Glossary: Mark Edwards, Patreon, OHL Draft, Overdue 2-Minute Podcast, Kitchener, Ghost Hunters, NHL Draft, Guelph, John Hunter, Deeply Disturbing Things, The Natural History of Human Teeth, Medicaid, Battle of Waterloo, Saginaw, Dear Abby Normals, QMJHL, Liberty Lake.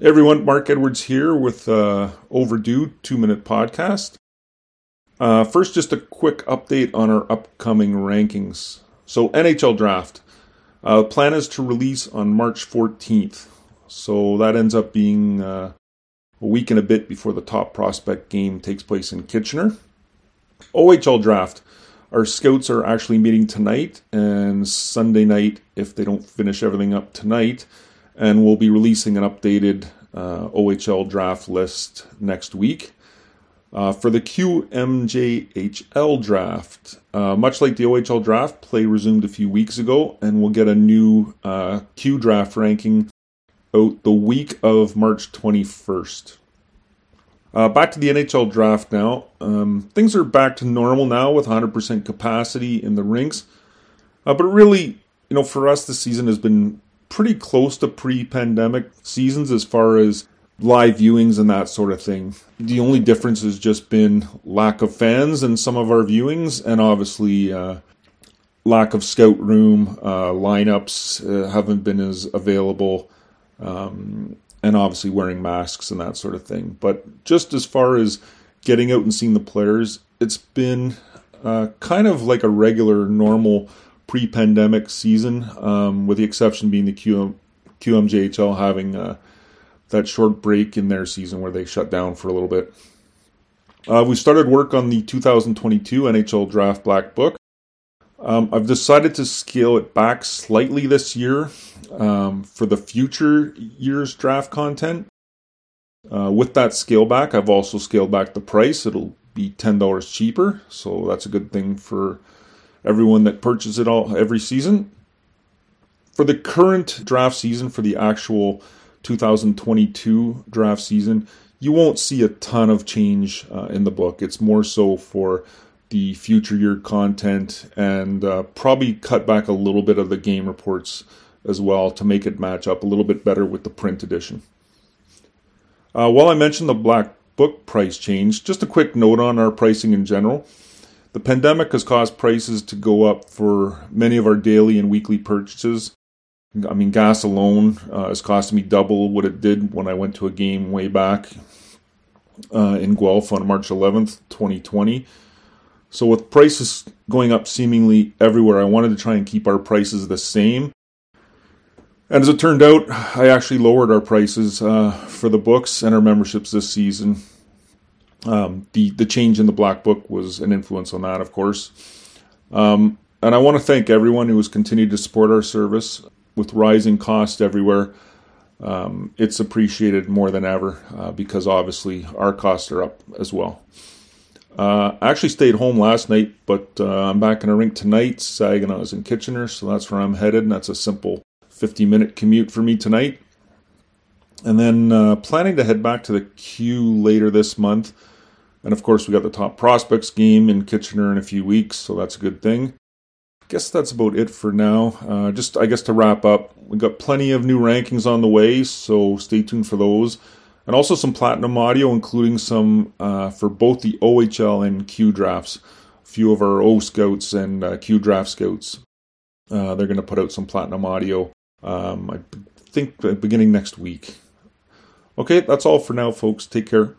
Hey everyone, Mark Edwards here with Overdue 2-Minute Podcast. First, just a quick update on our upcoming rankings. So NHL Draft, plan is to release on March 14th. So that ends up being a week and a bit before the top prospect game takes place in Kitchener. OHL Draft, our scouts are actually meeting tonight and Sunday night if they don't finish everything up tonight. And we'll be releasing an updated OHL draft list next week. For the QMJHL draft, much like the OHL draft, play resumed a few weeks ago, and we'll get a new Q draft ranking out the week of March 21st. Back to the NHL draft now. Things are back to normal now with 100% capacity in the rinks. But really, for us, this season has been pretty close to pre-pandemic seasons as far as live viewings and that sort of thing. The only difference has just been lack of fans in some of our viewings and obviously lack of scout room, lineups haven't been as available, and obviously wearing masks and that sort of thing. But just as far as getting out and seeing the players, it's been kind of like a regular, normal pre-pandemic season, with the exception being the QMJHL having that short break in their season where they shut down for a little bit. We started work on the 2022 NHL Draft Black Book. I've decided to scale it back slightly this year for the future year's draft content. With that scale back, I've also scaled back the price. It'll be $10 cheaper, so that's a good thing for everyone that purchases it all every season. For the current draft season, for the actual 2022 draft season, you won't see a ton of change in the book. It's more so for the future year content and probably cut back a little bit of the game reports as well to make it match up a little bit better with the print edition. While I mentioned the Black Book price change, just a quick note on our pricing in general. The pandemic has caused prices to go up for many of our daily and weekly purchases. I mean, gas alone has cost me double what it did when I went to a game way back in Guelph on March 11th, 2020. So with prices going up seemingly everywhere, I wanted to try and keep our prices the same. And as it turned out, I actually lowered our prices for the books and our memberships this season. The change in the Black Book was an influence on that, of course. And I want to thank everyone who has continued to support our service with rising costs everywhere. It's appreciated more than ever because obviously our costs are up as well. I actually stayed home last night, but I'm back in a rink tonight. Saginaw is in Kitchener, so that's where I'm headed, and that's a simple 50-minute commute for me tonight. And then planning to head back to the Q later this month. And of course, we got the top prospects game in Kitchener in a few weeks, so that's a good thing. I guess that's about it for now. Just to wrap up, we got plenty of new rankings on the way, so stay tuned for those. And also some platinum audio, including some for both the OHL and Q drafts. A few of our O scouts and Q draft scouts, they're going to put out some platinum audio. I think beginning next week. Okay, that's all for now, folks. Take care.